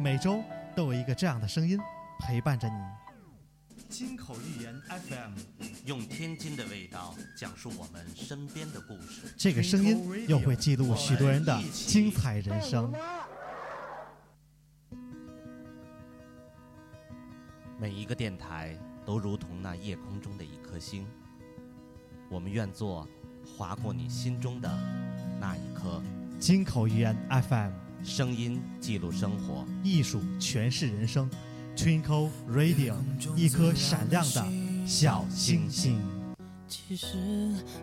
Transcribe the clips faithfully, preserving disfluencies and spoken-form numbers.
每周都有一个这样的声音陪伴着你。金口玉言 F M， 用天津的味道讲述我们身边的故事。这个声音又会记录许多人的精彩人生。每一个电台都如同那夜空中的一颗星，我们愿做划过你心中的那一颗。金口玉言 F M， 声音记录生活，艺术诠释人生。Twinkle Radio， 一颗闪亮的小星星。其实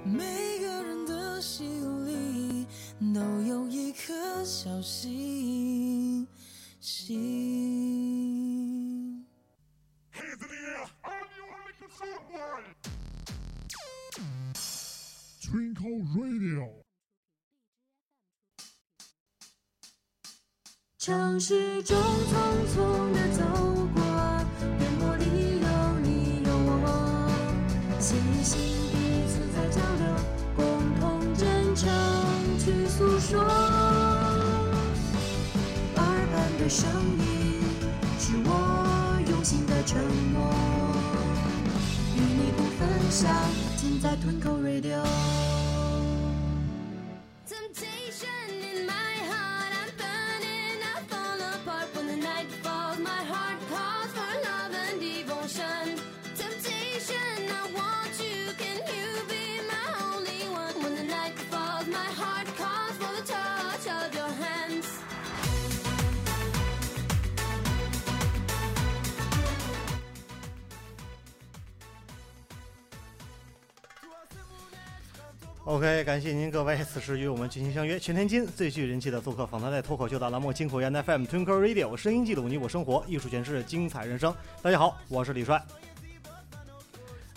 每个人的心里都有一颗小星星。Twinkle Radio， 城市中匆匆地走过，电波里有你有我，心与心彼此在交流，共同真诚去诉说，耳畔的声音是我用心的承诺，与你不分享，尽在Twinkle Radio。 Temptation in my heart, I'm burning, I fall apart when the night falls, my heart calls for love and devotion. Temptation, I want you, can you be my only one? When the night falls, my heart calls for the touch of your hands. OK， 感谢您各位，此时与我们举行相约全天津最具人气的做客访谈类脱口秀大栏目金口玉言 F M Twinkle Radio， 声音记录你我生活，艺术诠释精彩人生。大家好，我是李帅。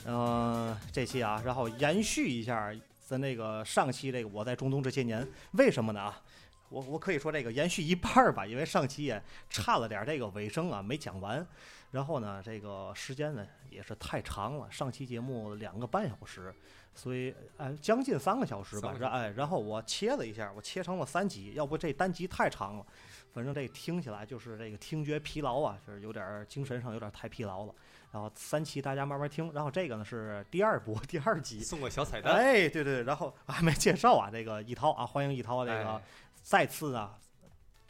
呃，这期啊，然后延续一下咱那个上期这个我在中东这些年，为什么呢？啊，我我可以说这个延续一半吧，因为上期也差了点这个尾声啊，没讲完。然后呢，这个时间呢也是太长了，上期节目两个半小时。所以，哎，将近三个小时吧，哎，然后我切了一下，我切成了三集，要不这单集太长了，反正这听起来就是这个听觉疲劳啊，就是有点精神上有点太疲劳了。然后三期大家慢慢听，然后这个呢是第二波第二集，送个小彩蛋，哎，对对，然后还没介绍啊，这个一涛啊，欢迎一涛，这个再次啊。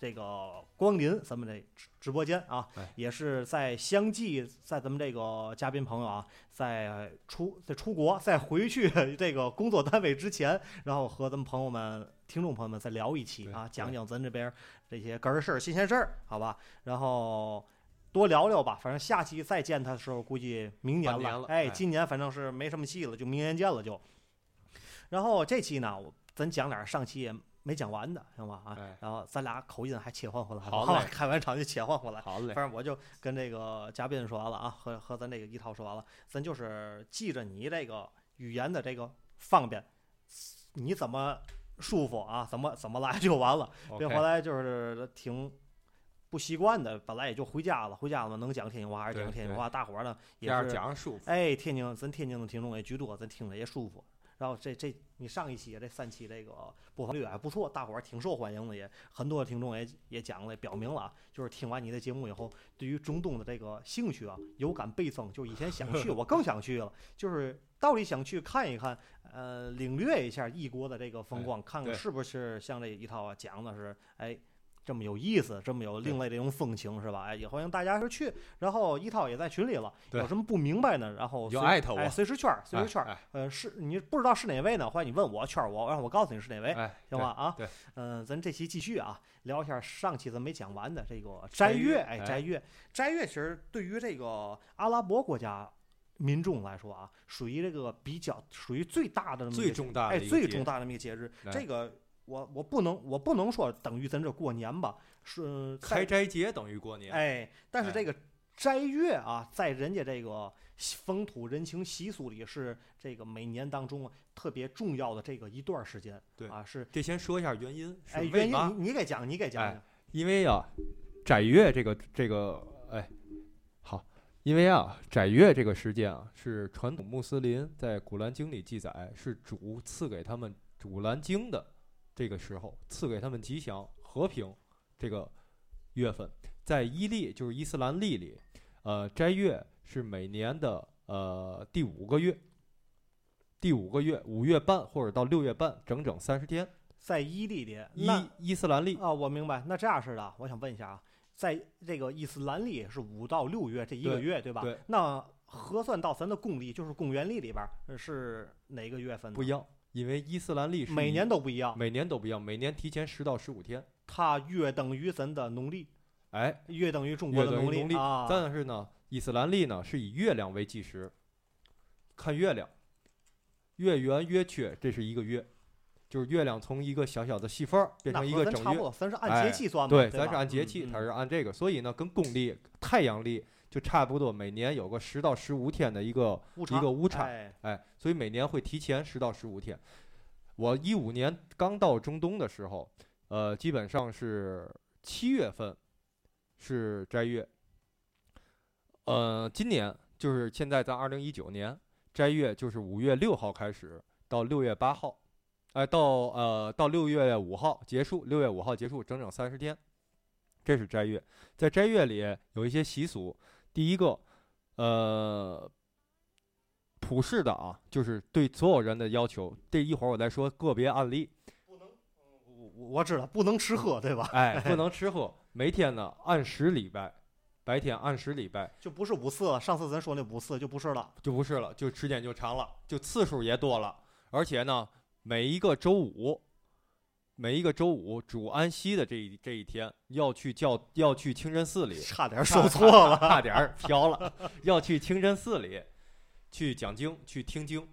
这个光临咱们这直播间啊，也是在相继在咱们这个嘉宾朋友啊，在出在出国在回去这个工作单位之前，然后和咱们朋友们听众朋友们再聊一期啊，讲讲咱这边这些个人事儿新鲜事儿，好吧？然后多聊聊吧，反正下期再见他的时候估计明年了，哎，今年反正是没什么戏了，就明年见了就。然后这期呢，我咱讲点上期也没讲完的，行吧啊？然后咱俩口音还切换回来，好嘞！开完场就切换回来，好嘞！反正我就跟这个嘉宾说完了啊，和和咱这个一套说完了，咱就是记着你这个语言的这个方便，你怎么舒服啊？怎么怎么来就完了，别回来就是挺不习惯的。本来也就回家了，回家了能讲天津话还是讲天津话，大伙儿呢也是讲舒服。哎，天津咱天津的听众也居多，咱听着也舒服。然后这这你上一期这三期这个播放率还不错，大伙儿挺受欢迎的，也很多听众也也讲了，表明了啊，就是听完你的节目以后，对于中东的这个兴趣啊有感倍增，就以前想去，我更想去了，就是到底想去看一看，呃，领略一下异国的这个风光，看看是不是像这一套啊讲的是哎。这么有意思，这么有另类的一种风情，是吧？哎，也欢迎大家说去。然后一套也在群里了，有什么不明白呢？然后有艾特我、哎，随时圈，随时圈。哎、呃，是你不知道是哪位呢？欢迎你问我，圈我，让我告诉你是哪位，哎、行吧？啊，对，嗯、呃，咱这期继续啊，聊一下上期咱没讲完的这个斋月，哎，斋月，斋月其实对于这个阿拉伯国家民众来说啊，属于这个比较属于最大的、最重大的、哎，最重大的那个节日，这个。我我不能我不能说等于咱这过年吧，是开斋节等于过年，哎，但是这个斋月啊，在人家这个风土人情习俗里是这个每年当中特别重要的这个一段时间，对啊，是这先说一下原因，哎，原因你给讲，你给讲，哎，因为啊，斋月这个这个哎，好，因为啊，斋月这个时间啊，是传统穆斯林在古兰经里记载是主赐给他们古兰经的。这个时候赐给他们吉祥、和平、这个月份，在伊历就是伊斯兰历里，呃，斋月是每年的呃第五个月，第五个月五月半或者到六月半，整整三十天。在伊历里，伊伊斯兰历啊、哦，我明白。那这样似的，我想问一下啊，在这个伊斯兰历是五到六月这一个月， 对, 对吧？对。那核算到咱的公历，就是公元历里边是哪个月份呢？不一样，因为伊斯兰历是每年都不一样，每年都不一样，每年提前十到十五天。它约等于咱的农历，哎，约等于中国的农历啊。但是呢，伊斯兰历呢是以月亮为计时，看月亮，月圆月缺，这是一个月。就是月亮从一个小小的细缝变成一个整月，那咱差不多，咱是按节气算嘛、哎？对，咱是按节气，它是按这个，嗯、所以呢，跟公历、太阳历就差不多，每年有个十到十五天的一个一个误差，哎，哎，所以每年会提前十到十五天。我一五年刚到中东的时候，呃，基本上是七月份是斋月，呃，今年就是现在在二零一九年，斋月就是五月六号开始到六月八号。哎，到呃到六月五号结束，六月五号结束，整整三十天，这是斋月。在斋月里有一些习俗，第一个，呃，普世的啊，就是对所有人的要求。这一会儿我再说个别案例。不能，我我知道不能吃喝，对吧？哎，不能吃喝，每天呢按时礼拜，白天按时礼拜，就不是五次了。上次咱说那五次就不是了，就不是了，就时间就长了，就次数也多了，而且呢。每一个周五，每一个周五主安息的这一这一天，要去教要去清真寺里，差点说错了，差, 差点飘了，要去清真寺里去讲经，去听经，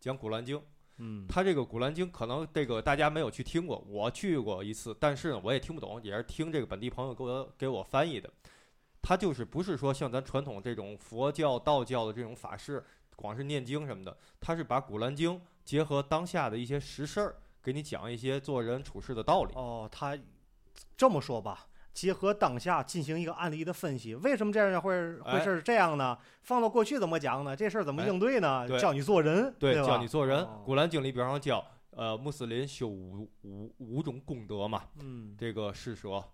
讲古兰经。嗯，他这个古兰经可能这个大家没有去听过，我去过一次，但是呢我也听不懂，也是听这个本地朋友给我给我翻译的。他就是不是说像咱传统这种佛教、道教的这种法师，光是念经什么的，他是把古兰经。结合当下的一些实事儿，给你讲一些做人处事的道理。哦，他这么说吧，结合当下进行一个案例的分析，为什么这样会回事儿这样呢、哎？放到过去怎么讲呢？这事儿怎么应对呢？哎、教你做人，对，对吧，教你做人。哦、古兰经里边上教，呃，穆斯林修五五五种功德嘛。嗯，这个施舍，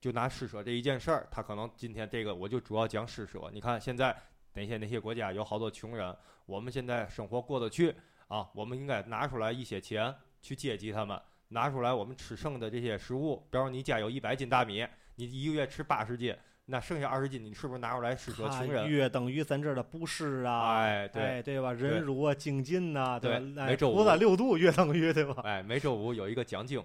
就拿施舍这一件事儿，他可能今天这个我就主要讲施舍。你看现在哪些哪些国家有好多穷人，我们现在生活过得去。啊，我们应该拿出来一些钱去接济他们，拿出来我们吃剩的这些食物，比方说你家有一百斤大米，你一个月吃八十斤，那剩下二十斤你是不是拿出来施舍穷人？约等于咱这儿的布施啊，哎，对，哎、对吧？忍辱啊，精进呐、啊，对吧？对，每周五五点六度约等于对吧？哎，每周五有一个讲经，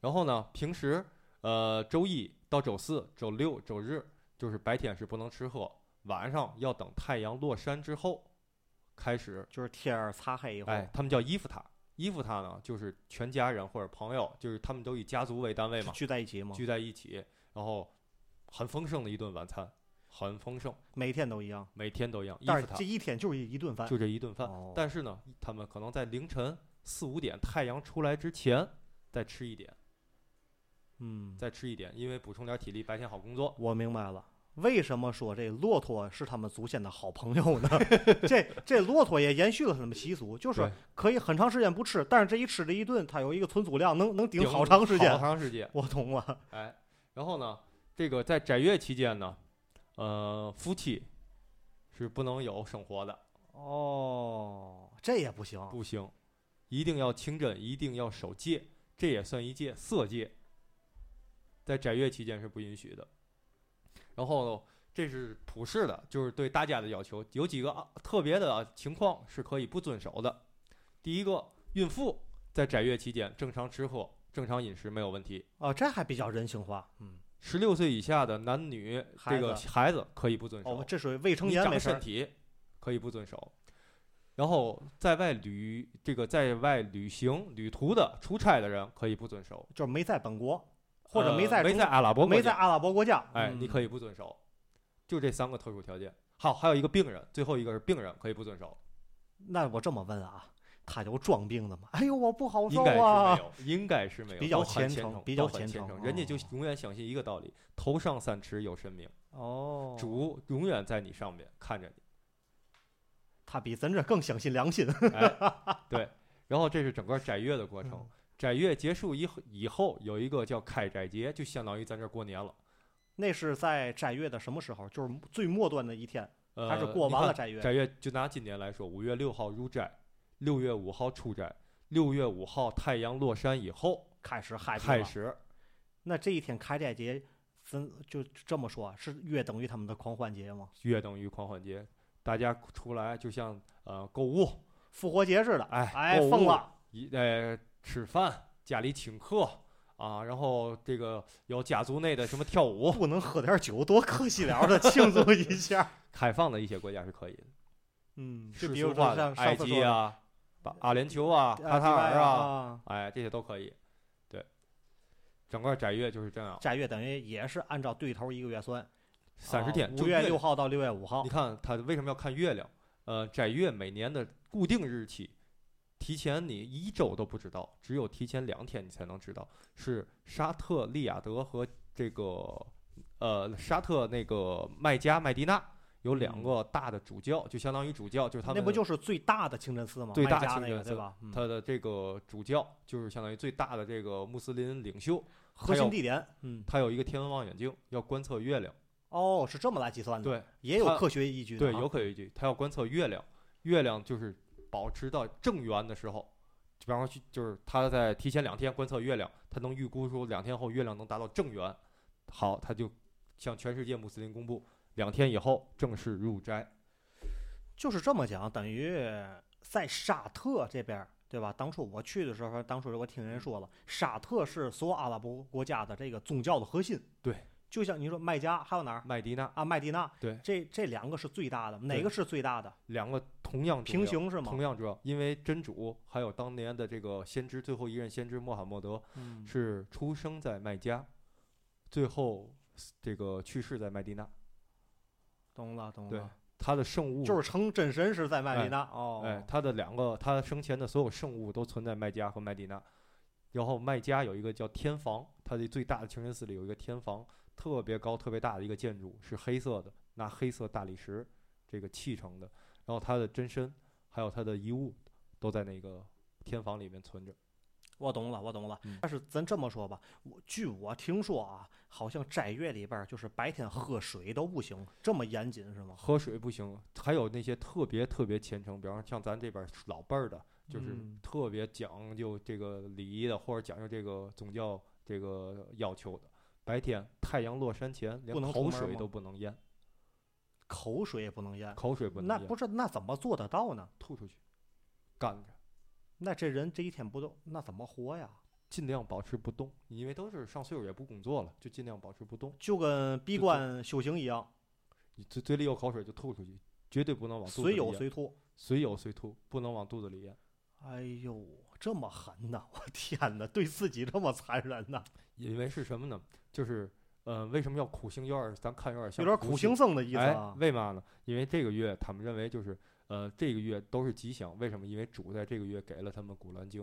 然后呢，平时呃周一到周四、周六、周日就是白天是不能吃喝，晚上要等太阳落山之后。开始就是天儿擦黑以后，哎，他们叫伊夫塔，伊夫塔呢，就是全家人或者朋友，就是他们都以家族为单位嘛，聚在一起嘛，聚在一起，然后很丰盛的一顿晚餐，很丰盛，每天都一样，每天都一样，但是这一天就是一顿饭，就这一顿饭、哦。但是呢，他们可能在凌晨四五点太阳出来之前再吃一点，嗯，再吃一点，因为补充点体力，白天好工作。我明白了。为什么说这骆驼是他们祖先的好朋友呢？这这骆驼也延续了他们习俗，就是可以很长时间不吃，但是这一吃这一顿，它有一个存储量，能能顶好长时间。好长时间，我懂了。哎，然后呢，这个在斋月期间呢，呃，夫妻是不能有生活的。哦，这也不行，不行，一定要清真，一定要守戒，这也算一戒，色戒，在斋月期间是不允许的。然后这是普世的，就是对大家的要求。有几个、啊、特别的情况是可以不遵守的。第一个，孕妇在斋月期间正常吃喝、正常饮食没有问题。哦，这还比较人性化。嗯，十六岁以下的男女这个孩子可以不遵守。哦，这属于未成年没事。长身体可以不遵守。然后在外旅这个在外旅行、旅途的出差的人可以不遵守，就是没在本国。或者没在、呃、没在阿拉伯没在阿拉伯国家，哎、嗯，你可以不遵守，就这三个特殊条件。好，还有一个病人，最后一个是病人可以不遵守。那我这么问啊，他有装病的吗？哎呦，我不好受啊。应该是没有，应该是没有，比较虔诚，比较虔诚、哦，人家就永远相信一个道理：头上三尺有神明。哦，主永远在你上面看着你。他比咱这更相信良心。哎、对，然后这是整个斋月的过程。嗯，斋月结束以后，以后有一个叫开斋节，就相当于咱这过年了。那是在斋月的什么时候？就是最末端的一天，还是过完了斋月？斋月就拿今年来说，五月六号入斋，六月五号出斋，六月五号太阳落山以后开始嗨，开始。那这一天开斋节，真就这么说，是约等于他们的狂欢节吗？约等于狂欢节，大家出来就像呃购物，复活节似的，哎哎，疯了，一呃吃饭，家里请客。啊，然后这个有家族内的什么跳舞，不能喝点酒，多客气聊的庆祝一下。开放的一些国家是可以的，嗯，就比如说像埃及啊、阿联酋啊、卡塔尔啊，哎，这些都可以。对，整个斋月就是这样。斋月等于也是按照对头一个月算，三十天，五月六号到六月五号。你看他为什么要看月亮？呃，斋月每年的固定日期。提前你一周都不知道，只有提前两天你才能知道。是沙特利雅得和这个呃沙特那个麦加麦迪纳有两个大的主教，就相当于主教，就是他们那不就是最大的清真寺吗？最大清真寺、那个、对吧？他的这个主教就是相当于最大的这个穆斯林领袖，核心地点。嗯，他有一个天文望远镜，要观测月亮。哦，是这么来计算的。对，也有科学依据的、啊。对，有科学依据。他要观测月亮，月亮就是。保持到正圆的时候，比方说就是他在提前两天观测月亮，他能预估出两天后月亮能达到正圆。好，他就向全世界穆斯林公布，两天以后正式入斋。就是这么讲，等于在沙特这边，对吧？当初我去的时候，当初我听人说了，沙特是所有阿拉伯国家的这个宗教的核心。对。就像你说麦加还有哪儿？麦迪纳啊，麦迪纳。对，这这两个是最大的，哪个是最大的？两个同样重要，平行是吗？同样重要，因为真主还有当年的这个先知，最后一任先知穆罕默德、嗯、是出生在麦加，最后这个去世在麦迪纳。懂了，懂了。对，他的圣物就是成真神是在麦迪纳、哎、哦。哎，他的两个，他生前的所有圣物都存在麦加和麦迪纳，然后麦加有一个叫天房，他的最大的清真寺里有一个天房。特别高特别大的一个建筑，是黑色的，拿黑色大理石这个砌成的，然后它的真身还有它的遗物都在那个天房里面存着。我懂了，我懂了、嗯、但是咱这么说吧，我据我听说啊，好像斋月里边就是白天喝水都不行，这么严谨是吗？喝水不行，还有那些特别特别虔诚，比方像咱这边老辈儿的，就是特别讲究这个礼仪的、嗯、或者讲究这个宗教这个要求的，白天太阳落山前连口水都不能咽，口水也不能咽，口水不能咽。那不是那怎么做得到呢？吐出去，干着。那这人这一天不动，那怎么活呀？尽量保持不动，因为都是上岁数也不工作了，就尽量保持不动。就跟闭关修行一样，你嘴嘴里有口水就吐出去，绝对不能往肚子里咽。随有随吐，随有随吐，不能往肚子里咽。哎呦，这么狠呐！我天哪，对自己这么残忍呐！因为是什么呢？就是，呃，为什么要苦行？有点咱看有点像有点苦行僧的意思啊？哎、为嘛呢？因为这个月他们认为就是，呃，这个月都是吉祥。为什么？因为主在这个月给了他们《古兰经》。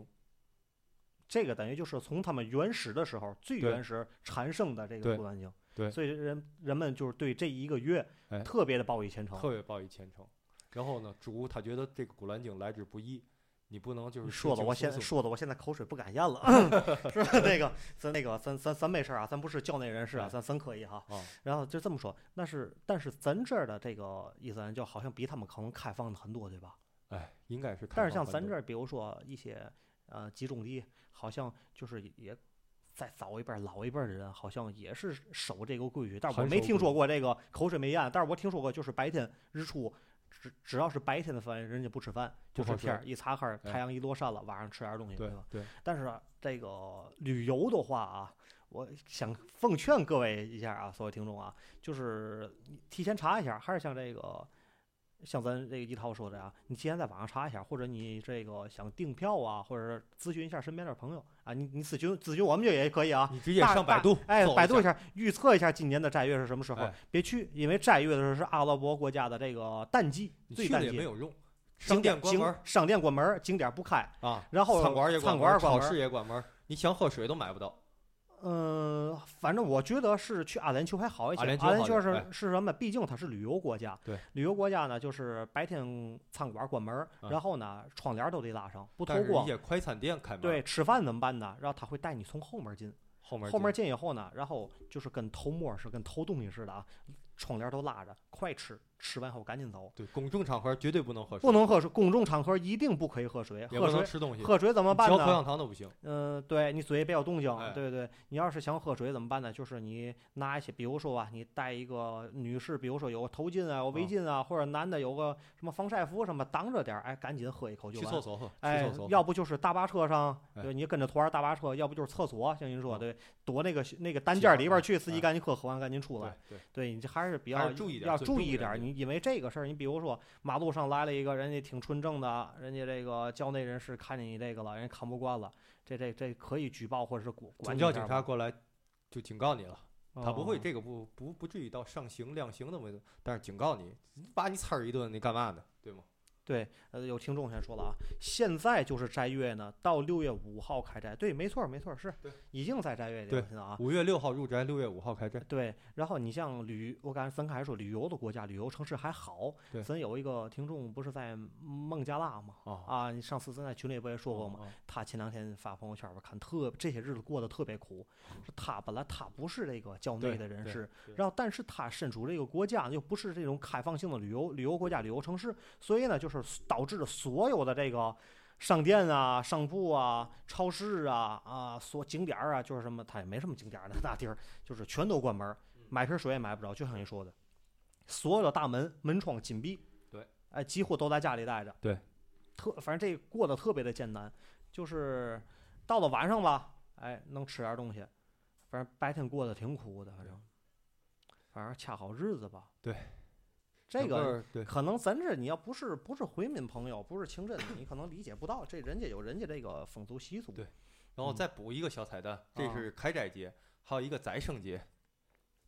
这个等于就是从他们原始的时候最原始产生的这个《古兰经》，对，对，所以人人们就是对这一个月特别的报以虔诚、哎，特别报以虔诚。然后呢，主他觉得这个《古兰经》来之不易。你不能就是说的我现在说的我现在口水不敢咽了是吧？那个咱那个咱咱咱没事啊，咱不是教内人士啊，咱咱可以哈、啊。然后就这么说，那是但是咱这儿的这个伊斯兰教好像比他们可能开放的很多，对吧？哎，应该是开放。但是像咱这儿，比如说一些呃集中地，好像就是也再早一辈老一辈的人，好像也是守这个规矩，但我没听说过这个口水没咽。但是我听说过，就是白天日出。只只要是白天的饭，人家不吃饭，就吃片一擦汗，太阳一落山了，晚上吃点东西，对吧？对。但是、啊、这个旅游的话啊，我想奉劝各位一下啊，所有听众啊，就是提前查一下，还是像这个像咱这个一涛说的啊，你提前在网上查一下，或者你这个想订票啊，或者咨询一下身边的朋友啊，你你咨询咨询我们就也可以啊，你直接上百度，哎，百度一下，预测一下今年的斋月是什么时候，哎、别去，因为斋月的时候是阿拉伯国家的这个淡季，最淡季，你去了也没有用，商店关门，商店关门，景点不开啊，然后餐馆也关门，超市也关门，你想喝水都买不到。嗯，反正我觉得是去阿联酋还好一些。阿联酋是、哎、是什么？毕竟它是旅游国家。对，旅游国家呢，就是白天餐馆关门，嗯、然后呢窗帘都得拉上，不透光。但是一些快餐店开门。对，吃饭怎么办呢？然后他会带你从后门进。后面后面进以后呢，然后就是跟偷摸是跟偷东西似的啊，窗帘都拉着，快吃，吃完后赶紧走。对，公众场合绝对不能喝水，不能喝水，公众场合一定不可以喝水，也不能吃东西，喝水怎么办呢？嚼口香糖都不行。嗯、呃，对你嘴比较动静，哎、对对，你要是想喝水怎么办呢？就是你拿一些，比如说啊，你带一个女士，比如说有个头巾啊，有围巾啊，哦、或者男的有个什么防晒服什么，挡着点，哎，赶紧喝一口就完。去厕所喝，哎，要不就是大巴车上，对、哎、你跟着团大巴车，要不就是厕所，像您说、哦、对。躲那个那个单间里边去，司机赶紧喝，喝完赶紧出来。对，对你这还是比较注意点，要注意一点。你因为这个事儿，你比如说马路上来了一个人家挺纯正的，人家这个交内人士看见你这个了，人家看不惯了，这这这可以举报或者是管。叫警察过来就警告你了，他不会这个不不不至于到上刑量刑的位置，但是警告你，把你呲儿一顿，你干嘛呢？对吗？对，呃，有听众先说了啊，现在就是斋月呢，到六月五号开斋。对，没错，没错，是，已经在斋月里了。现在啊，五月六号入斋，六月五号开斋。对，然后你像旅，我刚才分开说，旅游的国家、旅游城市还好。对，咱有一个听众不是在孟加拉嘛？哦、啊，你上次咱在群里不也说过吗？哦哦、他前两天发朋友圈，我看特这些日子过得特别苦。他本来他不是这个教内的人士，然后但是他身处这个国家又不是这种开放性的旅游旅游国家、旅游城市，所以呢，就是。是导致了所有的这个商店啊、商铺啊、超市啊、啊所景点啊，就是什么，它也没什么景点的那地儿，就是全都关门，买瓶水也买不着。就像你说的，所有的大门门窗紧闭，对，哎，几乎都在家里待着，对，特反正这过得特别的艰难。就是到了晚上吧，哎，能吃点东西，反正白天过得挺苦的，反正反正恰好日子吧，对。这个可能咱这你要不是不是回民朋友，不是清真的，你可能理解不到，这人家有人家这个风俗习俗。对，然后再补一个小彩蛋，这是开斋节，还有一个宰牲节。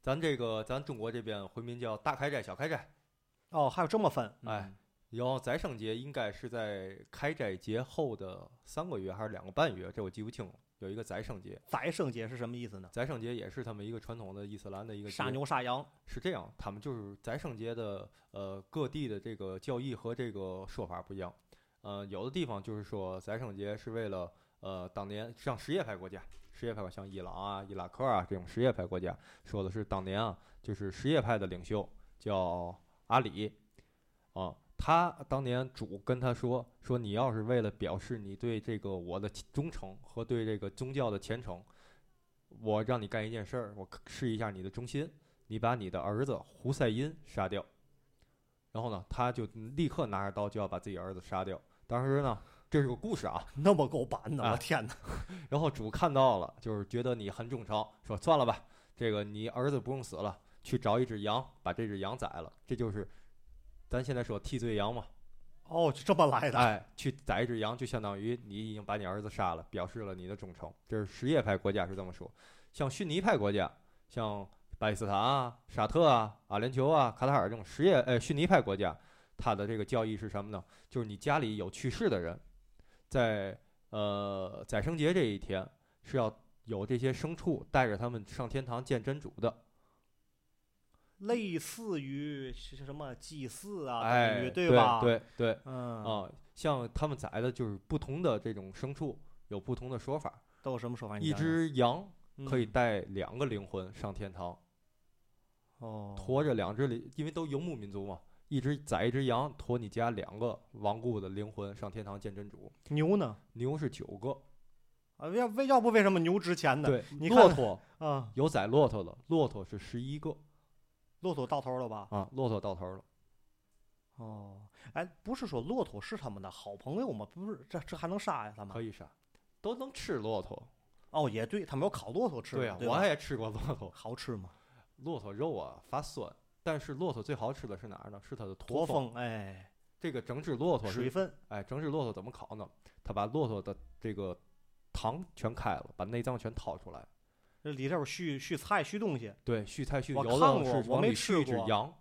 咱这个咱中国这边回民叫大开斋、小开斋。哦，还有这么分？哎，然后宰牲节应该是在开斋节后的三个月还是两个半月，这我记不清了。有一个宰牲节，宰牲节是什么意思呢？宰牲节也是他们一个传统的伊斯兰的一个杀牛杀羊，是这样。他们就是宰牲节的，呃，各地的这个教义和这个说法不一样。呃，有的地方就是说宰牲节是为了，呃，当年像什叶派国家，什叶派像伊朗啊、伊拉克啊这种什叶派国家，说的是当年啊，就是什叶派的领袖叫阿里，啊、呃。他当年主跟他说说你要是为了表示你对这个我的忠诚和对这个宗教的虔诚，我让你干一件事儿，我试一下你的忠心，你把你的儿子胡赛因杀掉。然后呢，他就立刻拿着刀就要把自己儿子杀掉。当时呢，这是个故事啊，那么够板的，我、啊、天哪！然后主看到了，就是觉得你很忠诚，说算了吧，这个你儿子不用死了，去找一只羊，把这只羊宰了，这就是。咱现在说替罪羊嘛，哦，这么来的，哎，去宰一只羊，就相当于你已经把你儿子杀了，表示了你的忠诚。这是什叶派国家是这么说，像逊尼派国家，像巴基斯坦啊、沙特啊、阿联酋啊、卡塔尔这种什叶呃、哎、逊尼派国家，它的这个教义是什么呢？就是你家里有去世的人，在呃宰牲节这一天是要有这些牲畜带着他们上天堂见真主的。类似于什么祭祀啊，哎，对吧？对对，对嗯啊，像他们宰的就是不同的这种牲畜，有不同的说法。都有什么说法？一只羊可以带两个灵魂上天堂。哦、嗯，驮着两只，因为都游牧民族嘛，一只宰一只羊，驮你家两个亡故的灵魂上天堂见真主。牛呢？牛是九个。啊，要为要不为什么牛值钱呢？对，你骆驼啊，有宰骆驼的，骆驼是十一个。骆驼到头了吧？啊，骆驼到头了。哦，哎，不是说骆驼是他们的好朋友吗？不是，这这还能杀呀？他们可以杀，都能吃骆驼。哦，也对，他们有烤骆驼吃。对呀、啊，我也吃过骆驼，好吃吗？骆驼肉啊，发酸，但是驼驼最好吃的是哪儿呢？是它的驼峰。哎，这个整只骆驼水分。哎，整只骆驼怎么烤呢？他把骆驼的这个膛全开了，把内脏全掏出来。这里头续续菜续东西，对，续菜续油的是往里续一只羊，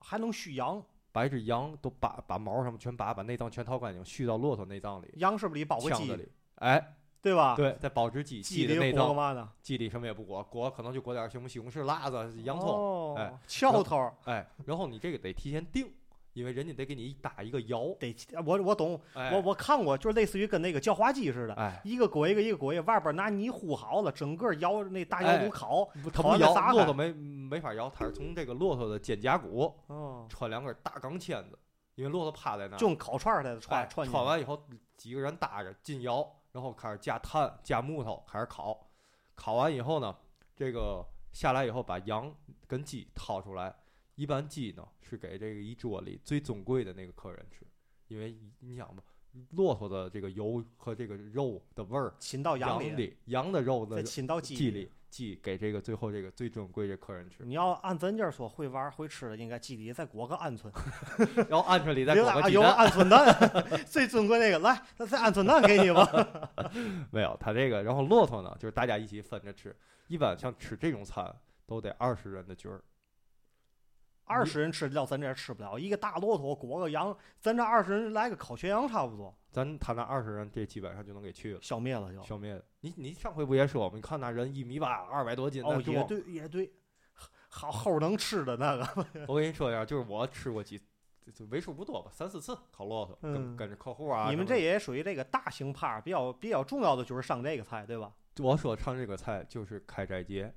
还能续羊，把一只羊都把把毛什么全拔，把内脏全掏干净，续到骆驼内脏里。羊是不是里保个鸡里？哎，对吧？对，再保只鸡，鸡的内脏嘛呢？鸡里什么也不裹，裹可能就裹点什么西红柿、辣子、洋葱，哦、哎，翘头，哎，然后你这个得提前定，因为人家得给你打一个摇，得我我懂，哎、我我看过，就是类似于跟那个叫花鸡似的，哎、一个裹一个一个裹一个，外边拿泥糊好了，整个摇那大摇骨烤，哎、烤完摇骆驼没没法摇，它是从这个骆驼的肩胛骨，哦，穿两根大钢钎子，因为骆驼趴在那，就用烤串儿来串、哎、串，串完以后几个人搭着进窑，然后开始架炭架木头开始烤，烤完以后呢，这个下来以后把羊跟鸡掏出来。一般鸡呢是给这个一桌里最尊贵的那个客人吃，因为你想嘛，骆驼的这个油和这个肉的味儿浸到羊里，羊的肉呢浸到鸡里，鸡给这个最后这个最尊贵的客人吃。你要按咱这儿说会玩会吃的，应该鸡里再裹个鹌鹑，然后鹌鹑里再裹个鸡蛋，有鹌鹑蛋，最尊贵那个来，那再鹌鹑蛋给你吧。没有，他这个，然后骆驼呢，就是大家一起分着吃，一般像吃这种餐都得二十人的局儿。二十人吃得了，咱这吃不了。一个大骆驼裹个羊，咱这二十人来个烤全羊差不多。咱他那二十人，这基本上就能给去了，消灭了就消灭了。你你上回不也说吗？你看那人一米八，二百多斤，哦，也对也对，好后能吃的那个。我跟你说一下，就是我吃过几，就为数不多吧，三四次烤骆驼，嗯、跟跟着客户啊。你们这也属于这个大型趴，比较比较重要的就是上这个菜，对吧？我说上这个菜就是开斋节。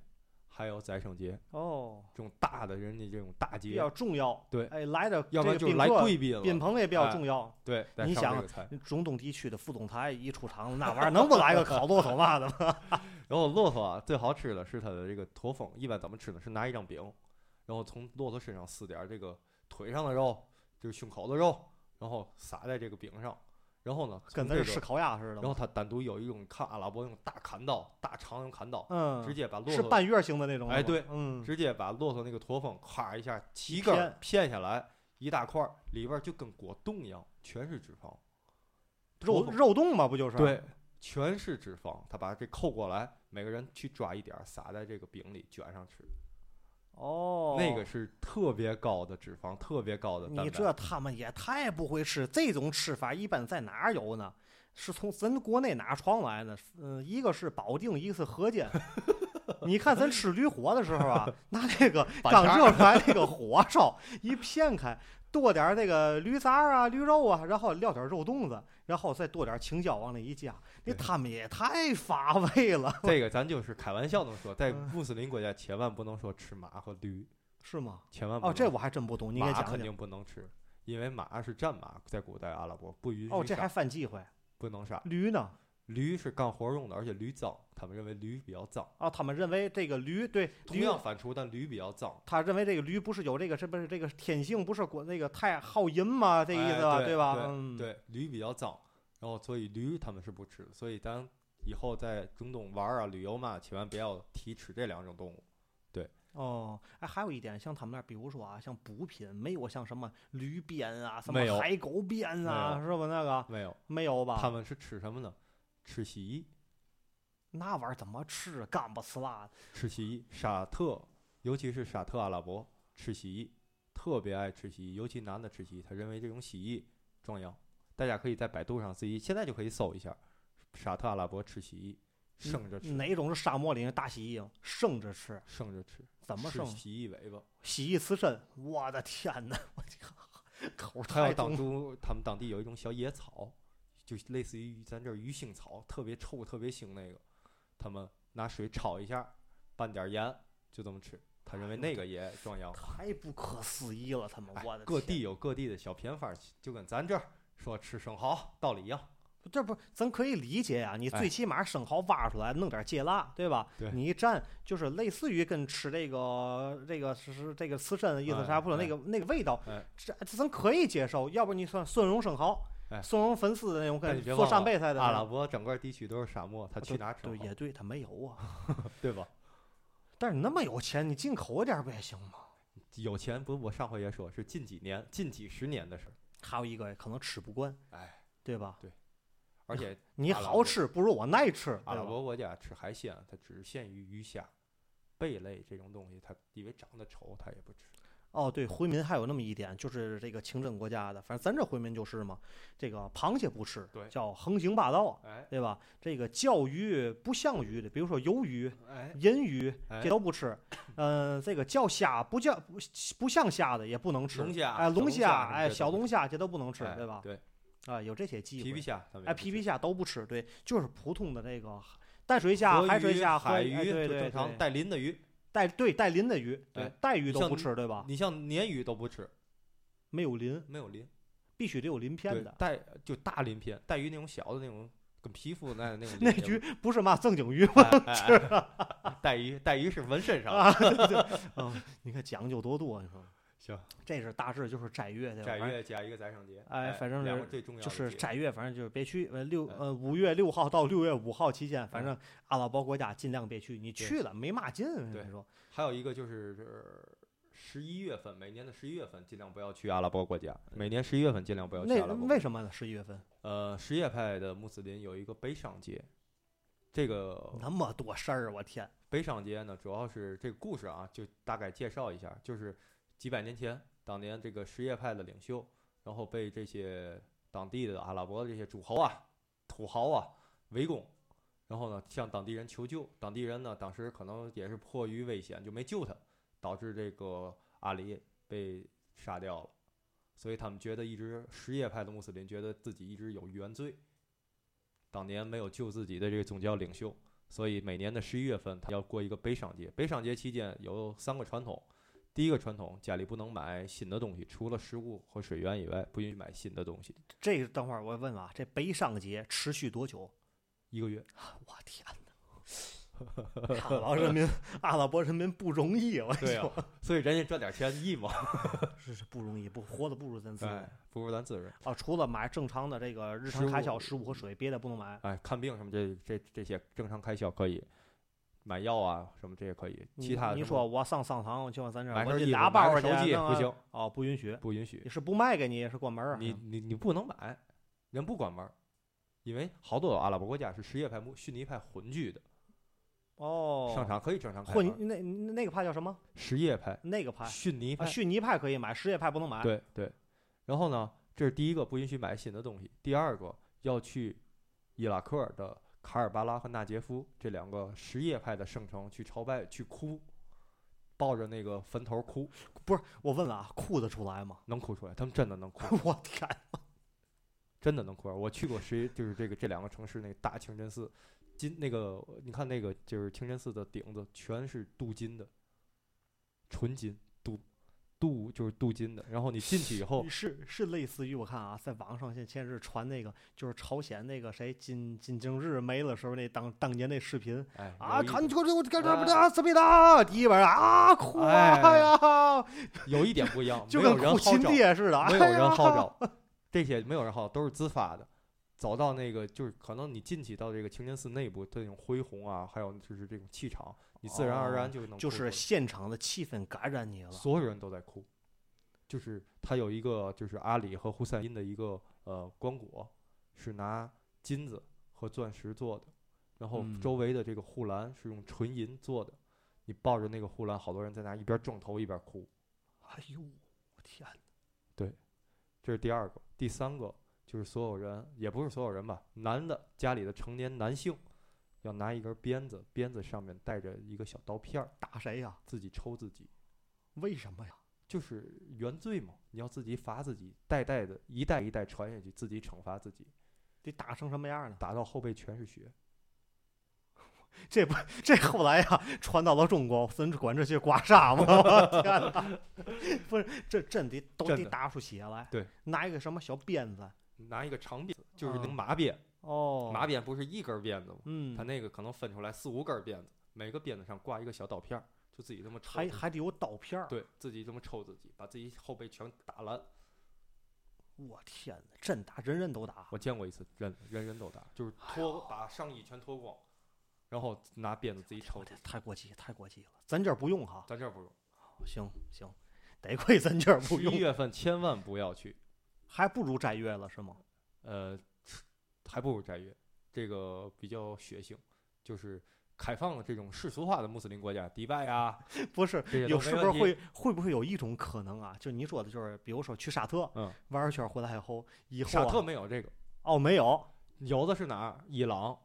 还有宰牲节哦，这种大的人家这种大节比较重要，对，哎，来的要不然就是来贵宾了，宾朋也比较重要。哎、对，你想，中东地区的副总裁一出场，那玩意儿能不来个烤骆驼嘛的吗？然后骆驼啊，最好吃的是它的这个驼峰，一般咱们吃的是拿一张饼，然后从骆驼身上撕点这个腿上的肉，就是胸口的肉，然后撒在这个饼上。然后呢，跟咱吃烤鸭似的。然后他单独有一种，看阿拉伯用大砍刀、大长用砍刀，嗯，直接把骆驼是半月形的那种。哎，对，嗯，直接把骆驼那个驼峰咔一下，旗杆片下来一大块，里边就跟果冻一样，全是脂肪，肉肉冻嘛，不就是？对，全是脂肪。他把这扣过来，每个人去抓一点，撒在这个饼里卷上吃。哦，那个是特别高的脂肪，特别高的蛋白。你这他们也太不会吃，这种吃法一般在哪儿有呢？是从咱国内哪传来呢？嗯、呃，一个是保定，一个是河间。你看咱吃驴火的时候啊，拿这个刚热出来那个火烧一片开，剁点那个驴杂啊、驴肉啊，然后撂点肉冻子，然后再剁点青椒往那一架，那他们也太乏味了。这个咱就是开玩笑的说，在穆斯林国家千万不能说吃马和驴，是吗？千万不能。哦，这我还真不懂，你给讲讲。马肯定不能吃，因为马是战马，在古代阿拉伯不允许。哦，这还犯忌讳。不能杀。驴呢？驴是干活用的，而且驴脏，他们认为驴比较脏啊。他们认为这个驴对同样反刍，但驴比较脏。他认为这个驴不是有这个，这不是这个天性，不是那个太好淫吗？这意思吧、哎，对吧？对、嗯、对，驴比较脏，然后所以驴他们是不吃。所以咱以后在中东玩啊、旅游嘛，千万不要提吃这两种动物。对哦，哎，还有一点，像他们那，比如说啊，像补品没有，像什么驴鞭啊、什么海狗鞭啊，是吧？那个没有，没有吧？他们是吃什么呢？吃蜥蜴，那玩意儿怎么吃？干不死啦！吃蜥蜴，沙特，尤其是沙特阿拉伯吃蜥蜴，特别爱吃蜥蜴，尤其男的吃蜥蜴，他认为这种蜥蜴壮阳。大家可以在百度上自己现在就可以搜一下，沙特阿拉伯吃蜥蜴，生着吃。哪种是沙漠里的大蜥蜴啊？生着吃，生着吃，怎么生？蜥蜴尾巴，蜥蜴刺身。我的天哪！我口太重。还有当初他们当地有一种小野草。就类似于咱这鱼腥草，特别臭特别腥那个，他们拿水炒一下，拌点盐，就这么吃。他认为那个也壮阳。太不可思议了，他们我的、哎、各地有各地的小偏方，就跟咱这儿说吃生蚝道理一样。这不咱可以理解呀、啊，你最起码生蚝挖出来弄点芥辣，对吧？对你一蘸，就是类似于跟吃这个这个是这个刺身的意思，啥不了那个那个味道，哎、这咱可以接受。要不你算蒜蓉生蚝。哎，蒜蓉粉丝的那种感觉，做扇贝菜的。阿拉伯整个地区都是沙漠，他去哪吃？对，也对，他没有啊，对吧？但是你那么有钱，你进口一点不也行吗？有钱不？我上回也说是近几年、近几十年的事。还有一个可能吃不惯，哎，对吧？对，而且你好吃不如我耐吃。阿拉伯国家吃海鲜，它只限于鱼虾、贝类这种东西，它因为长得丑，它也不吃。哦，对，回民还有那么一点，就是这个清真国家的，反正咱这回民就是嘛，这个螃蟹不吃，对，叫横行霸道，哎，对吧？这个叫鱼不像鱼的，比如说鱿鱼、哎、银鱼，这都不吃。嗯、呃，这个叫虾不叫不像虾的也不能吃，龙虾，哎，龙虾，哎，小龙虾这都不能吃，哎、对吧？对，啊，有这些忌讳。皮皮虾，哎，皮皮虾都不吃，对，就是普通的那个淡水虾、海水虾、海鱼，哎、对对对，正常带鳞的鱼。带对带鳞的鱼，对带鱼都不吃，对吧？你像鲶鱼都不吃，没有鳞，没有鳞，必须得有鳞片的。带就大鳞片，带鱼那种小的那种，跟皮肤那那种。那鱼不是嘛正经鱼吗？是带鱼，带鱼是纹身上。啊嗯、你看讲究多多，你说。行，这是大致就是斋月，对吧？斋月加一个宰牲节，哎，反正两个最重要的就是斋月，反正就是别去。呃，六呃五月六号到六月五号期间，反正阿拉伯国家尽量别去，你去了没嘛劲。你说还有一个就是十一月份，每年的十一月份尽量不要去阿拉伯国家。每年十一月份尽量不要去阿拉伯国家。那为什么呢？十一月份？呃，什叶派的穆斯林有一个悲伤节，这个那么多事儿，我天！悲伤节呢，主要是这个故事啊，就大概介绍一下，就是。几百年前，当年这个什叶派的领袖，然后被这些当地的阿拉伯的这些诸侯啊、土豪啊围攻，然后呢向当地人求救，当地人呢当时可能也是迫于危险就没救他，导致这个阿里被杀掉了。所以他们觉得一直什叶派的穆斯林觉得自己一直有原罪，当年没有救自己的这个宗教领袖，所以每年的十一月份他要过一个悲伤节。悲伤节期间有三个传统。第一个传统，家里不能买新的东西，除了食物和水源以外，不允许买新的东西。这个等会儿我问啊，这悲伤节持续多久？一个月。啊、我天哪！阿拉伯人民，阿拉伯人民不容易，我对啊，所以人家赚点钱易吗？是是不容易，不活的不如咱自人、哎，不如咱自人啊！除了买正常的这个日常开销，食物和水，别的不能买。哎，看病什么这这这些正常开销可以。买药啊，什么这也可以。其他的你说我上商场，我就往咱这儿买身拿包手机不行哦，不允许，不允许。是不卖给你，是关门啊。你你你不能买，人不关门，因为好多阿拉伯国家是什叶派、逊尼派混居的。哦，商场可以正常开门。混那那个派叫什么？什叶派。那个派。逊尼派。啊、逊尼派可以买，什叶派不能买。对对。然后呢，这是第一个，不允许买新的东西。第二个，要去伊拉克的。卡尔巴拉和纳杰夫这两个什叶派的圣城去朝拜，去哭，抱着那个坟头哭。不是我问了啊，哭得出来吗？能哭出来，他们真的能哭。我天哪，真的能哭！我去过什，就是这个这两个城市那个大清真寺，金那个你看那个就是清真寺的顶子全是镀金的，纯金镀。镀就是镀金的，然后你进去以后是是类似于我看啊，在网上现前日传那个就是朝鲜那个谁金金正日没了时候那当当年那视频，哎啊，看你这这干什么的，怎么的，第一晚啊哭啊呀，有一点不一样，就跟哭亲爹似的，没有人号召，这些没有人号召，都是自发的。走到那个就是可能你进去到这个清真寺内部，这种恢宏啊，还有就是这种气场。你自然而然就能哭、哦，就是现场的气氛感染你了。所有人都在哭，就是他有一个就是阿里和胡塞因的一个呃棺椁，是拿金子和钻石做的，然后周围的这个护栏是用纯银做的。嗯、你抱着那个护栏，好多人在那一边撞头一边哭。哎呦，我天哪！对，这是第二个，第三个就是所有人，也不是所有人吧，男的家里的成年男性。要拿一根鞭子，鞭子上面带着一个小刀片，打谁呀、啊？自己抽自己，为什么呀？就是原罪嘛，你要自己罚自己，代代的一代一代传下去，自己惩罚自己，得打成什么样呢？打到后背全是血。这不，这后来呀、啊，传到了中国，咱管这些刮痧吗？不是，这真得都得打出血来。对，拿一个什么小鞭子？拿一个长鞭，就是那麻鞭。嗯哦，马鞭不是一根鞭子吗？嗯，他那个可能分出来四五根鞭子，每个鞭子上挂一个小刀片，就自己这么抽，还还得有刀片，对自己这么抽自己，把自己后背全打烂。我天哪，真打，人人都打。我见过一次，人人人都打，就是脱、哎、把上衣全脱光，然后拿鞭子自己抽自己。太过激，太过激了。咱这儿不用哈，咱这儿不用。行行，得亏咱这儿不用。十一月份千万不要去，还不如斋月了是吗？呃。还不如斋月，这个比较血腥，就是开放了这种世俗化的穆斯林国家，迪拜啊，不是有是不是会会不会有一种可能啊？就你说的，就是比如说去沙特，嗯，玩一圈回来以后，以后、啊、沙特没有这个，哦，没有，有的是哪儿？伊朗、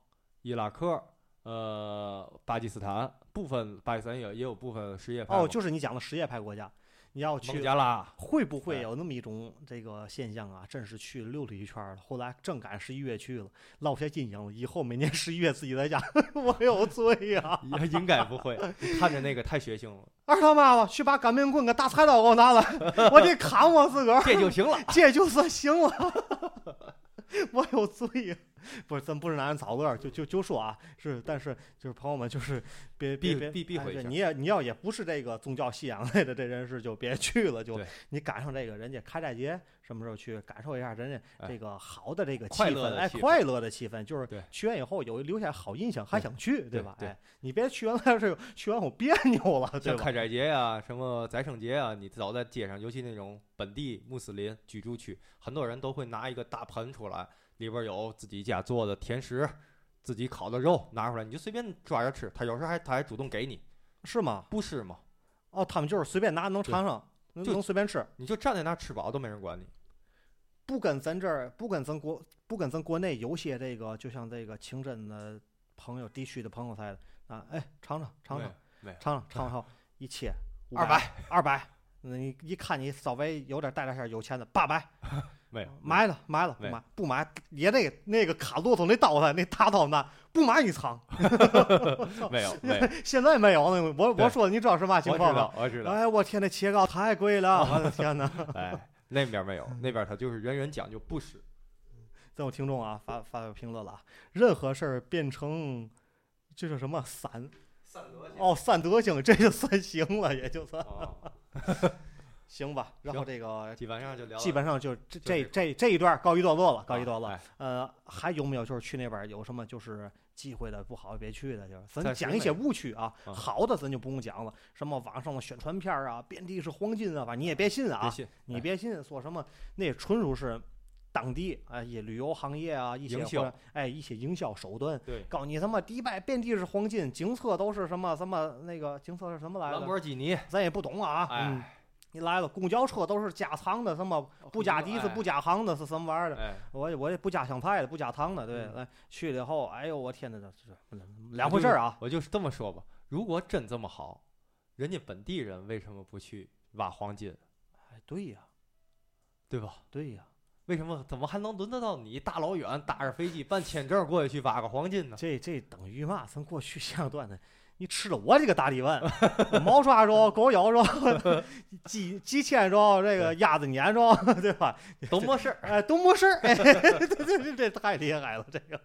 伊拉克、呃，巴基斯坦，部分巴基斯坦也也有部分什叶派。哦，就是你讲的什叶派国家，你要去孟加拉，会不会有那么一种这个现象啊？真是去溜达一圈了，后来正赶十一月去了，落下阴影了。以后每年十一月自己在家，我有罪呀、啊！应该不会，看着那个太血腥了。二他妈吧，去把擀面棍跟大菜刀给我拿来，我得砍我自个儿，这就行了，这就算行了。我有罪呀、啊！不是，咱不是拿人找乐，就就就说啊，是，但是就是朋友们，就是别别别避避讳、哎、你也你要也不是这个宗教信仰类的这人士，就别去了。就你赶上这个人家开斋节，什么时候去感受一下人家这个好的这个气氛，哎，快乐的气氛，就是去完以后有留下好印象，还想去，对吧？哎，你别去完了这个去完我别扭了，对吧？开斋节啊，什么宰牲节啊，你走在街上，尤其那种本地穆斯林居住区，很多人都会拿一个大盆出来，里边有自己家做的甜食，自己烤的肉，拿出来你就随便抓着吃。他有时候还他还主动给你，是吗？不是吗？哦，他们就是随便拿，能尝上，能随便吃，你就站在那吃饱都没人管你。不跟咱这儿，不跟咱国，不跟咱国内有些这个，就像这个清真的朋友、地区的朋友才啊，哎，尝尝尝尝尝尝尝尝，一切二百二百。你一看你稍微有点带点有钱的八百，没有买了买了不买不买，也那个那个卡骆驼那刀子那大刀呢不买你藏，没有没有，现在没有呢。我我说你知道是嘛情况吗？我知道，哎，我天，那切糕太贵了，我的天哪！哎，那边没有，那边他就是人人讲究不实。咱有听众啊发发表评论了，任何事儿变成这是什么散散德行哦，散德行这就算行了，也就算。哦行吧，然后这个基本上就聊基本上就这这这这一段告一段落了，告一段落、啊、呃还有没有就是去那边有什么就是忌讳的不好别去的，就是咱讲一些误区啊、嗯、好的咱就不用讲了，什么网上的宣传片啊遍地是黄金啊吧，你也别信啊，别信你别信，说什么那纯属是当地啊，也旅游行业啊，一些哎一些营销手段，对，告你什么迪拜遍地是黄金，警车都是什么什么那个警车是什么来的，兰博基尼，咱也不懂啊，哎、嗯，你来了，公交车都是加仓的，什么不加底子、不加行的，是什么玩意儿的？哎、我我也不加香菜的，不加糖的，对，嗯、去了以后，哎呦我天哪，这两回事啊！我就是这么说吧，如果真这么好，人家本地人为什么不去挖黄金？哎，对呀，对吧？对呀。为什么怎么还能轮得到你大老远打着飞机办签证过去去挖个黄金呢？这这等于嘛？咱过去相段的，你吃了我这个大礼碗，毛刷肉、狗咬肉、鸡鸡千肉、这个鸭子年肉，对吧？都没事儿，哎，都没事儿，哎，这这太厉害了，这个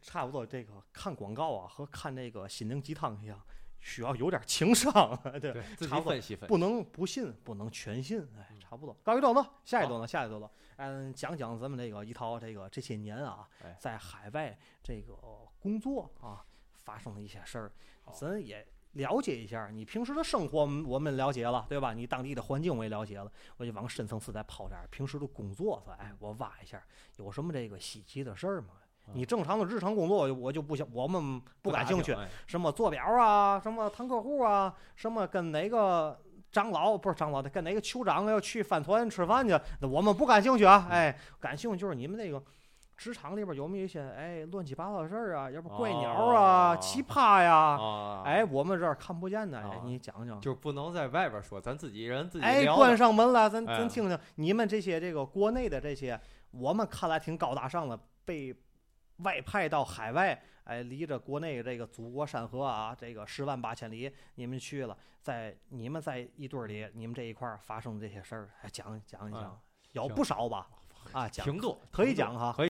差不多。这个看广告啊，和看那个心灵鸡汤一样。需要有点情商，对，对自己分析分析，不能不信，不能全信，哎，差不多。告一段落，下一段落，下一段落，嗯，讲讲咱们这个一涛这个这些年啊，哎、在海外这个工作啊发生的一些事儿，咱也了解一下。你平时的生活我们了解了，对吧？你当地的环境我也了解了，我就往深层次再抛点平时的工作，哎，我挖一下，有什么这个稀奇的事儿吗？你正常的日常工作，我就不想，我们不感兴趣。什么做表啊，什么谈客户啊，什么跟哪个长老不是长老的，跟哪个酋长要去饭团吃饭去，我们不感兴趣啊。哎，感兴趣就是你们那个职场里边有没有一些哎乱七八糟的事儿啊，要不怪鸟啊、哦、奇葩呀、哦，哎，我们这儿看不见的，哦、哎，你讲讲，就不能在外边说，咱自己人自己聊。哎，关上门来，咱咱听听、哎、你们这些这个国内的这些，我们看来挺高大上的，被。外派到海外，哎，离着国内这个祖国山河啊，这个十万八千里，你们去了，在你们在一队里，你们这一块儿发生这些事儿，哎，讲讲一讲，嗯、有不少吧？啊，讲挺多，可以讲哈。可以